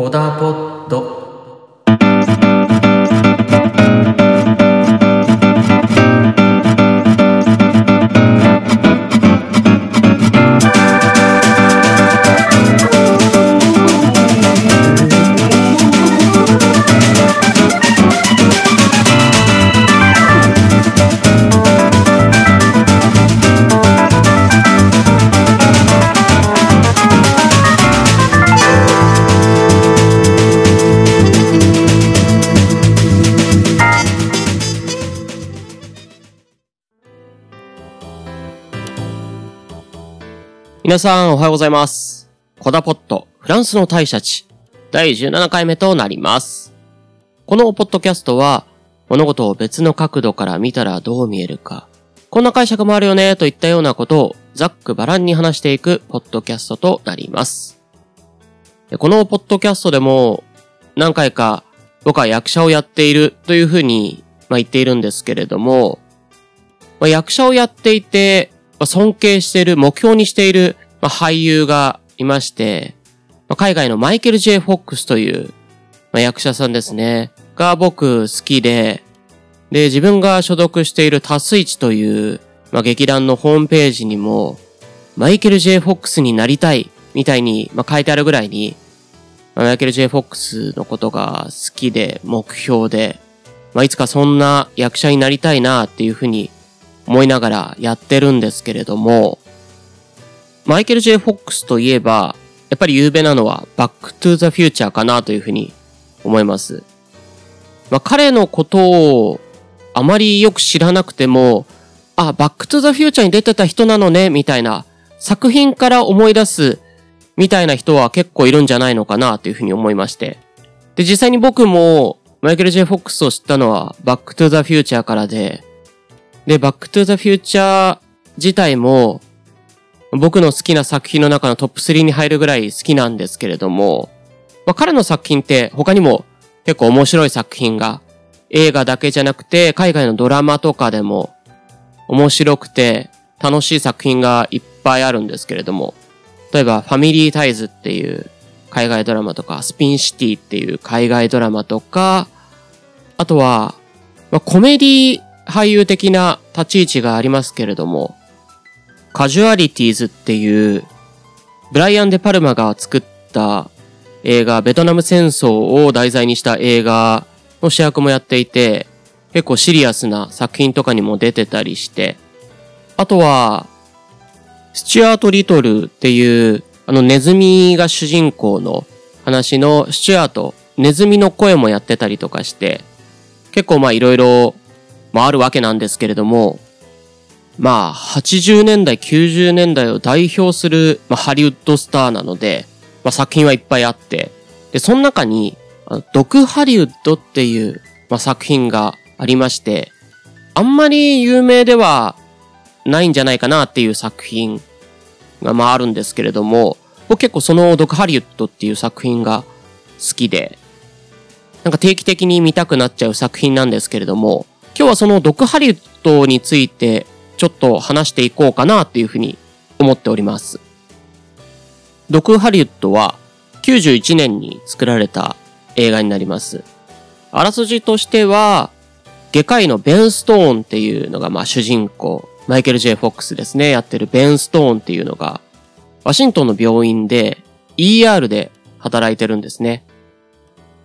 コダポッド。皆さんおはようございます。コダポッドフランスの大社地第17回目となります。このポッドキャストは物事を別の角度から見たらどう見えるか、こんな解釈もあるよねといったようなことをざっくばらんに話していくポッドキャストとなります。このポッドキャストでも何回か僕は役者をやっているというふうに言っているんですけれども、役者をやっていて尊敬している、目標にしている俳優がいまして、海外のマイケル・ J ・フォックスという役者さんですね、が僕好きで、自分が所属しているタスイチという劇団のホームページにも、マイケル・ J ・フォックスになりたいみたいに書いてあるぐらいに、マイケル・ J ・フォックスのことが好きで、目標で、いつかそんな役者になりたいなっていうふうに思いながらやってるんですけれども、マイケル・ J ・フォックスといえばやっぱり有名なのはバック・トゥ・ザ・フューチャーかなというふうに思います。彼のことをあまりよく知らなくても、あ、バック・トゥ・ザ・フューチャーに出てた人なのねみたいな、作品から思い出すみたいな人は結構いるんじゃないのかなというふうに思いまして。で、実際に僕もマイケル・J ・フォックスを知ったのはバック・トゥ・ザ・フューチャーからで、バックトゥザフューチャー自体も僕の好きな作品の中のトップ3に入るぐらい好きなんですけれども、彼の作品って他にも結構面白い作品が映画だけじゃなくて海外のドラマとかでも面白くて楽しい作品がいっぱいあるんですけれども、例えばファミリータイズっていう海外ドラマとか、スピンシティっていう海外ドラマとか、あとはコメディ俳優的な立ち位置がありますけれども、カジュアリティーズっていうブライアン・デ・パルマが作った映画、ベトナム戦争を題材にした映画の主役もやっていて、結構シリアスな作品とかにも出てたりして、あとはスチュアート・リトルっていうネズミが主人公の話のスチュアート、ネズミの声もやってたりとかして、結構いろいろあるわけなんですけれども、80年代、90年代を代表する、ハリウッドスターなので、作品はいっぱいあって、で、その中に、毒ハリウッドっていう、作品がありまして、あんまり有名ではないんじゃないかなっていう作品が、あるんですけれども、僕結構その毒ハリウッドっていう作品が好きで、なんか定期的に見たくなっちゃう作品なんですけれども、今日はその毒ハリウッドについてちょっと話していこうかなっていうふうに思っております。毒ハリウッドは91年に作られた映画になります。あらすじとしては、外科医のベン・ストーンっていうのが主人公、マイケル・ J ・フォックスですね、やってるベン・ストーンっていうのが、ワシントンの病院で ER で働いてるんですね。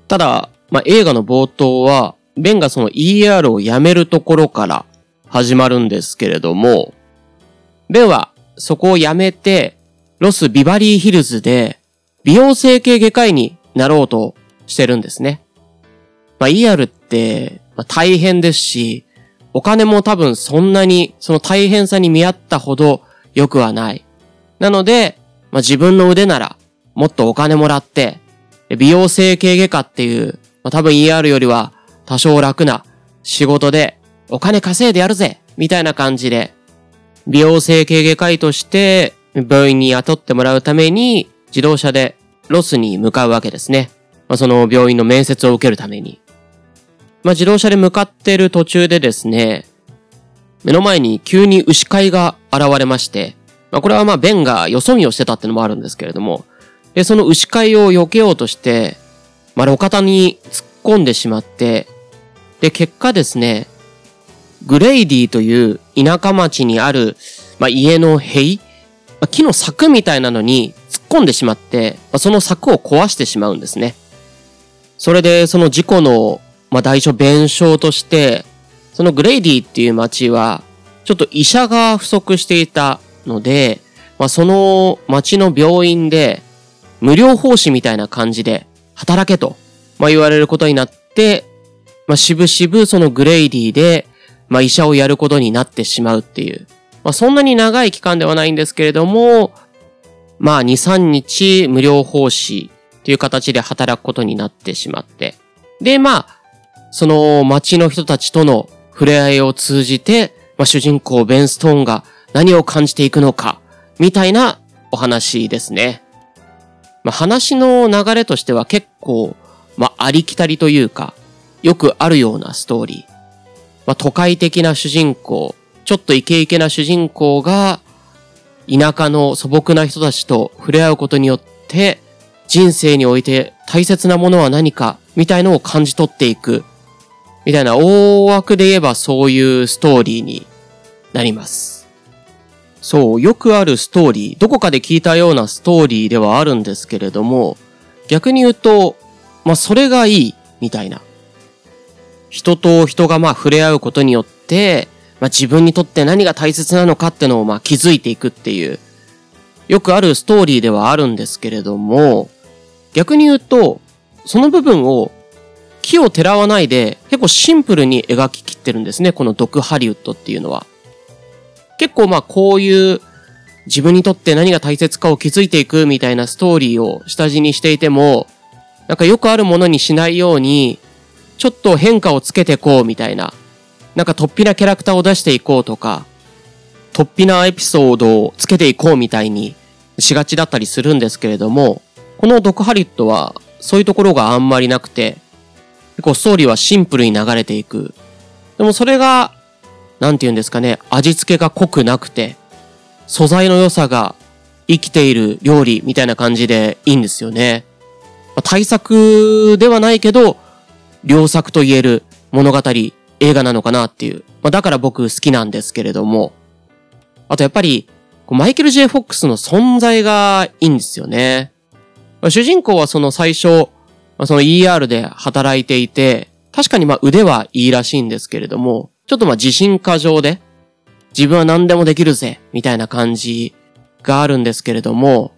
ただ、映画の冒頭は、ベンがその ER を辞めるところから始まるんですけれども、ベンはそこを辞めてロスビバリーヒルズで美容整形外科医になろうとしてるんですね。ER って大変ですし、お金も多分そんなにその大変さに見合ったほど良くはない。なので、自分の腕ならもっとお金もらって美容整形外科っていう、多分 ER よりは多少楽な仕事でお金稼いでやるぜみたいな感じで、美容整形外科医として病院に雇ってもらうために自動車でロスに向かうわけですね。その病院の面接を受けるために。自動車で向かってる途中でですね、目の前に急に牛飼いが現れまして、これはベンがよそ見をしてたってのもあるんですけれども、でその牛飼いを避けようとして、丸岡田に突っ込んでしまって、で、結果ですね、グレイディという田舎町にある、家の塀、木の柵みたいなのに突っ込んでしまって、その柵を壊してしまうんですね。それでその事故の、代償弁償として、そのグレイディっていう町は、ちょっと医者が不足していたので、その町の病院で、無料奉仕みたいな感じで、働けと、言われることになって、しぶしぶそのグレイディで、医者をやることになってしまうっていう。そんなに長い期間ではないんですけれども、2、3日無料奉仕という形で働くことになってしまって。で、その町の人たちとの触れ合いを通じて、主人公ベン・ストーンが何を感じていくのか、みたいなお話ですね。話の流れとしては結構、ありきたりというか、よくあるようなストーリー。都会的な主人公、ちょっとイケイケな主人公が、田舎の素朴な人たちと触れ合うことによって、人生において大切なものは何か、みたいのを感じ取っていく。みたいな大枠で言えばそういうストーリーになります。そう、よくあるストーリー、どこかで聞いたようなストーリーではあるんですけれども、逆に言うと、それがいい、みたいな。人と人が触れ合うことによって、自分にとって何が大切なのかってのを気づいていくっていう、よくあるストーリーではあるんですけれども、逆に言うと、その部分を奇をてらわないで結構シンプルに描ききってるんですね、このドクハリウッドっていうのは。結構こういう自分にとって何が大切かを気づいていくみたいなストーリーを下地にしていても、なんかよくあるものにしないように、ちょっと変化をつけてこうみたいな、なんか突飛なキャラクターを出していこうとか、突飛なエピソードをつけていこうみたいにしがちだったりするんですけれども、このドクハリウッドはそういうところがあんまりなくて、結構ストーリーはシンプルに流れていく。でもそれが、なんて言うんですかね、味付けが濃くなくて、素材の良さが生きている料理みたいな感じでいいんですよね。大作ではないけど、良作と言える物語、映画なのかなっていう。だから僕好きなんですけれども。あとやっぱり、マイケル・ J ・フォックスの存在がいいんですよね。主人公はその最初、その ER で働いていて、確かに腕はいいらしいんですけれども、ちょっと自信過剰で、自分は何でもできるぜ、みたいな感じがあるんですけれども、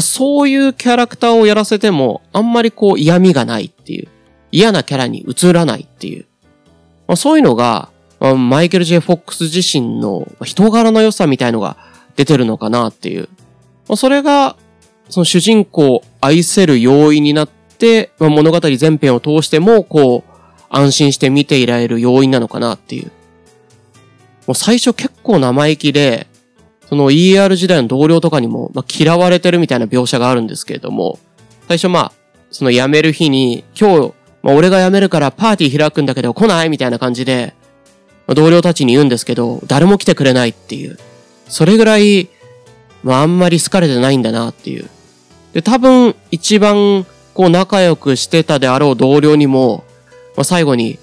そういうキャラクターをやらせても、あんまり嫌味がないっていう。嫌なキャラに移らないっていう。そういうのが、マイケル・ J ・フォックス自身の人柄の良さみたいのが出てるのかなっていう。それが、その主人公を愛せる要因になって、物語全編を通しても、安心して見ていられる要因なのかなっていう。もう最初結構生意気で、その ER 時代の同僚とかにも、嫌われてるみたいな描写があるんですけれども、最初その辞める日に、今日、俺が辞めるからパーティー開くんだけど来ないみたいな感じで、同僚たちに言うんですけど、誰も来てくれないっていう。それぐらい、あんまり好かれてないんだなっていう。で、多分、一番、仲良くしてたであろう同僚にも、最後に、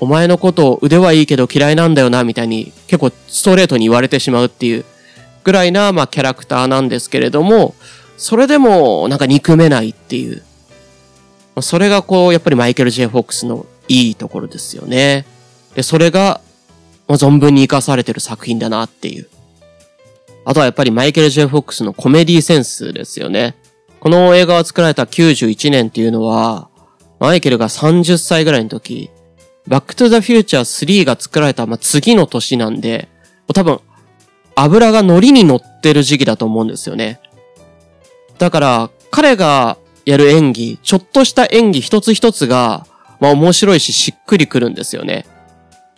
お前のこと腕はいいけど嫌いなんだよな、みたいに、結構ストレートに言われてしまうっていう、ぐらいな、キャラクターなんですけれども、それでも、憎めないっていう。それがやっぱりマイケル・ J ・フォックスのいいところですよね。で、それが、存分に活かされてる作品だなっていう。あとはやっぱりマイケル・ J ・フォックスのコメディセンスですよね。この映画が作られた91年っていうのは、マイケルが30歳ぐらいの時、バック・トゥ・ザ・フューチャー3が作られた、次の年なんで、多分、油が乗りに乗ってる時期だと思うんですよね。だから、彼が、やる演技、ちょっとした演技一つ一つが、面白いし、しっくりくるんですよね。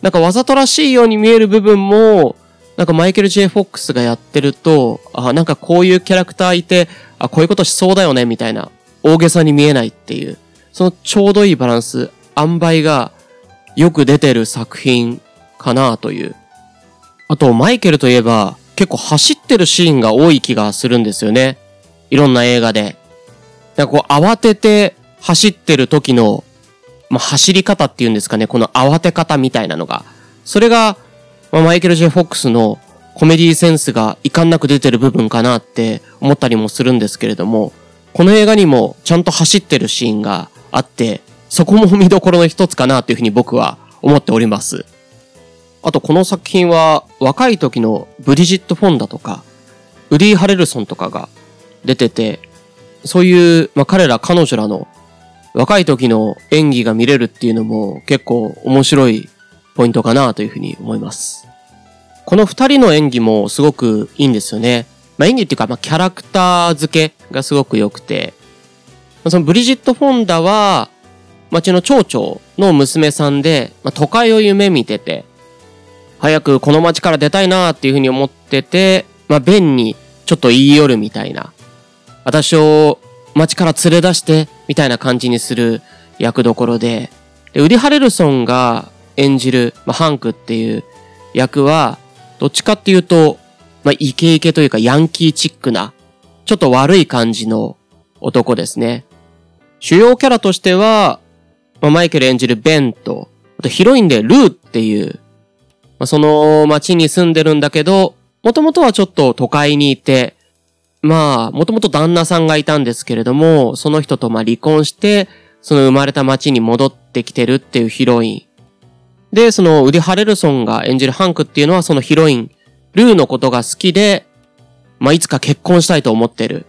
なんかわざとらしいように見える部分も、なんかマイケル・ J ・フォックスがやってると、なんかこういうキャラクターいて、こういうことしそうだよね、みたいな、大げさに見えないっていう、そのちょうどいいバランス、塩梅がよく出てる作品かなという。あと、マイケルといえば、結構走ってるシーンが多い気がするんですよね。いろんな映画で。なんか慌てて走ってる時の、走り方っていうんですかね、この慌て方みたいなのが、それが、マイケル・J・フォックスのコメディセンスが遺憾なく出てる部分かなって思ったりもするんですけれども、この映画にもちゃんと走ってるシーンがあって、そこも見どころの一つかなというふうに僕は思っております。あとこの作品は若い時のブリジット・フォンダとか、ウディ・ハレルソンとかが出てて、そういう、彼ら彼女らの若い時の演技が見れるっていうのも結構面白いポイントかなというふうに思います。この二人の演技もすごくいいんですよね。演技っていうか、キャラクター付けがすごく良くて、そのブリジット・フォンダは町の町長の娘さんで、都会を夢見てて、早くこの町から出たいなーっていうふうに思ってて、ベンにちょっと言い寄るみたいな、私を町から連れ出してみたいな感じにする役どころで、ウディ・ハレルソンが演じる、ハンクっていう役はどっちかっていうと、イケイケというかヤンキーチックなちょっと悪い感じの男ですね。主要キャラとしては、マイケル演じるベンと、あとヒロインでルーっていう、その町に住んでるんだけど、もともとはちょっと都会にいて、もともと旦那さんがいたんですけれども、その人と離婚して、その生まれた町に戻ってきてるっていうヒロイン。で、そのウディ・ハレルソンが演じるハンクっていうのは、そのヒロイン、ルーのことが好きで、いつか結婚したいと思ってる。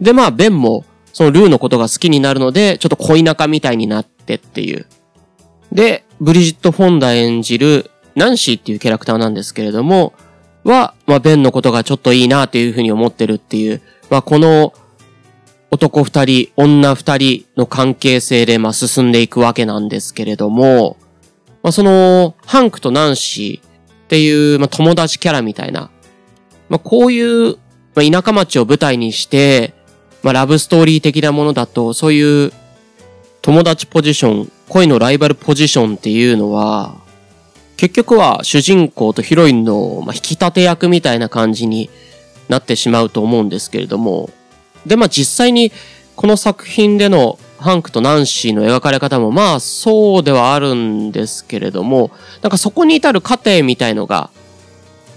で、ベンも、そのルーのことが好きになるので、ちょっと恋仲みたいになってっていう。で、ブリジット・フォンダ演じるナンシーっていうキャラクターなんですけれども、ベンのことがちょっといいなというふうに思ってるっていう、この男二人、女二人の関係性で、進んでいくわけなんですけれども、その、ハンクとナンシーっていう、友達キャラみたいな、こういう、田舎町を舞台にして、ラブストーリー的なものだと、そういう友達ポジション、恋のライバルポジションっていうのは、結局は主人公とヒロインの引き立て役みたいな感じになってしまうと思うんですけれども、で、実際にこの作品でのハンクとナンシーの描かれ方もそうではあるんですけれども、そこに至る過程みたいのが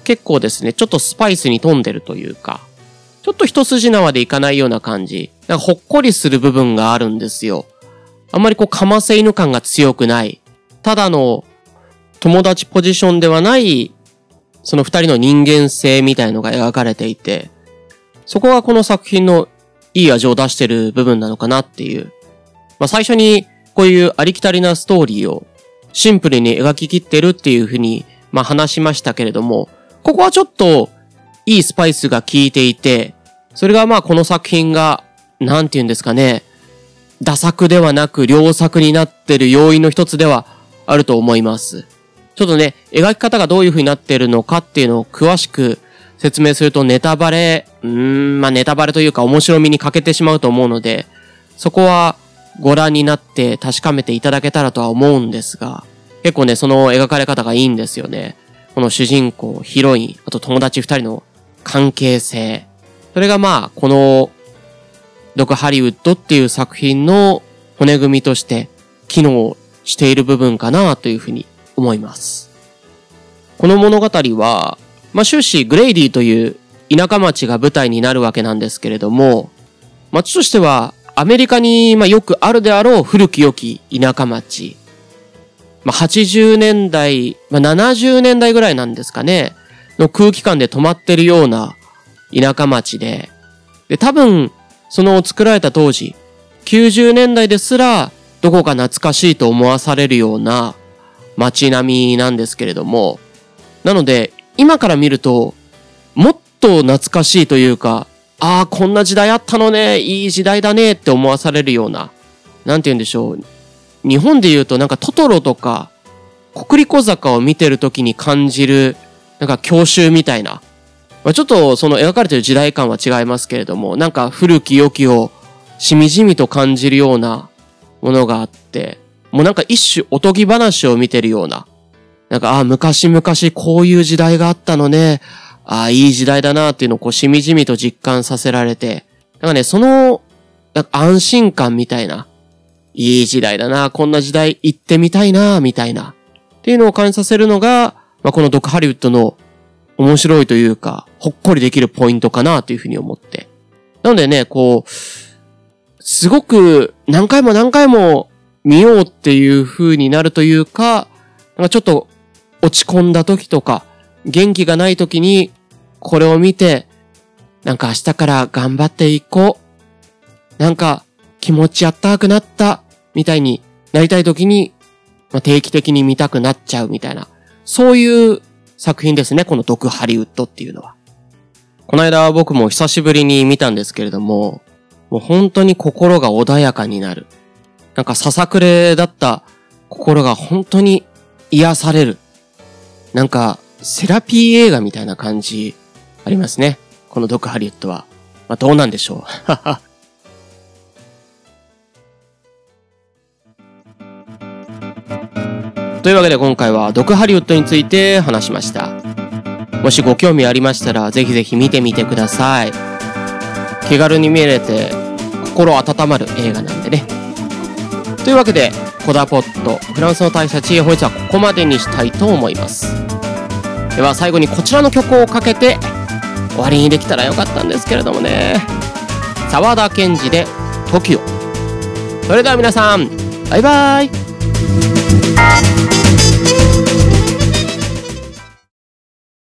結構ですね、ちょっとスパイスに富んでるというか、ちょっと一筋縄でいかないような感じ。ほっこりする部分があるんですよ。あんまりかませ犬感が強くない。ただの友達ポジションではない、その二人の人間性みたいのが描かれていて、そこがこの作品のいい味を出してる部分なのかなっていう。最初にこういうありきたりなストーリーをシンプルに描き切ってるっていうふうに、話しましたけれども、ここはちょっといいスパイスが効いていて、それがこの作品が、なんて言うんですかね、打作ではなく良作になってる要因の一つではあると思います。ちょっとね、描き方がどういう風になってるのかっていうのを詳しく説明するとネタバレというか面白みに欠けてしまうと思うので、そこはご覧になって確かめていただけたらとは思うんですが、結構ね、その描かれ方がいいんですよね。この主人公、ヒロイン、あと友達二人の関係性。それがこのドクハリウッドっていう作品の骨組みとして機能している部分かなというふうに思います。この物語は、終始グレイディという田舎町が舞台になるわけなんですけれども、町としてはアメリカによくあるであろう古き良き田舎町。80年代、70年代ぐらいなんですかね。の空気感で止まってるような田舎町で。で、多分、その作られた当時、90年代ですら、どこか懐かしいと思わされるような街並みなんですけれども。なので、今から見ると、もっと懐かしいというか、こんな時代あったのね、いい時代だねって思わされるような、なんて言うんでしょう。日本で言うとトトロとか、コクリコ坂を見てる時に感じる、郷愁みたいな。ちょっとその描かれてる時代感は違いますけれども、古き良きをしみじみと感じるようなものがあって、もう一種おとぎ話を見てるような。昔々こういう時代があったのね。いい時代だなっていうのをしみじみと実感させられて。そのなんか安心感みたいな、いい時代だな、こんな時代行ってみたいな、みたいな、っていうのを感じさせるのが、まあ、このドクハリウッドの面白いというか、ほっこりできるポイントかな、というふうに思って。なのでね、こう、すごく何回も何回も見ようっていう風になるというか、なんかちょっと落ち込んだ時とか、元気がない時にこれを見て、なんか明日から頑張っていこう。なんか気持ちあったかくなったみたいになりたい時に、まあ、定期的に見たくなっちゃうみたいな、そういう作品ですね、このドクハリウッドっていうのは。この間僕も久しぶりに見たんですけれども、もう本当に心が穏やかになる。なんかささくれだった心が本当に癒される。なんかセラピー映画みたいな感じありますね、このドクハリウッドは。まあ、どうなんでしょう。というわけで今回はドクハリウッドについて話しました。もしご興味ありましたらぜひぜひ見てみてください。気軽に見れて心温まる映画なんでね。というわけで、コダポッドフランスの大使知恵ホイツはここまでにしたいと思います。では最後にこちらの曲をかけて終わりにできたらよかったんですけれどもね。沢田研二で TOKIO。 それでは皆さんバイバイ。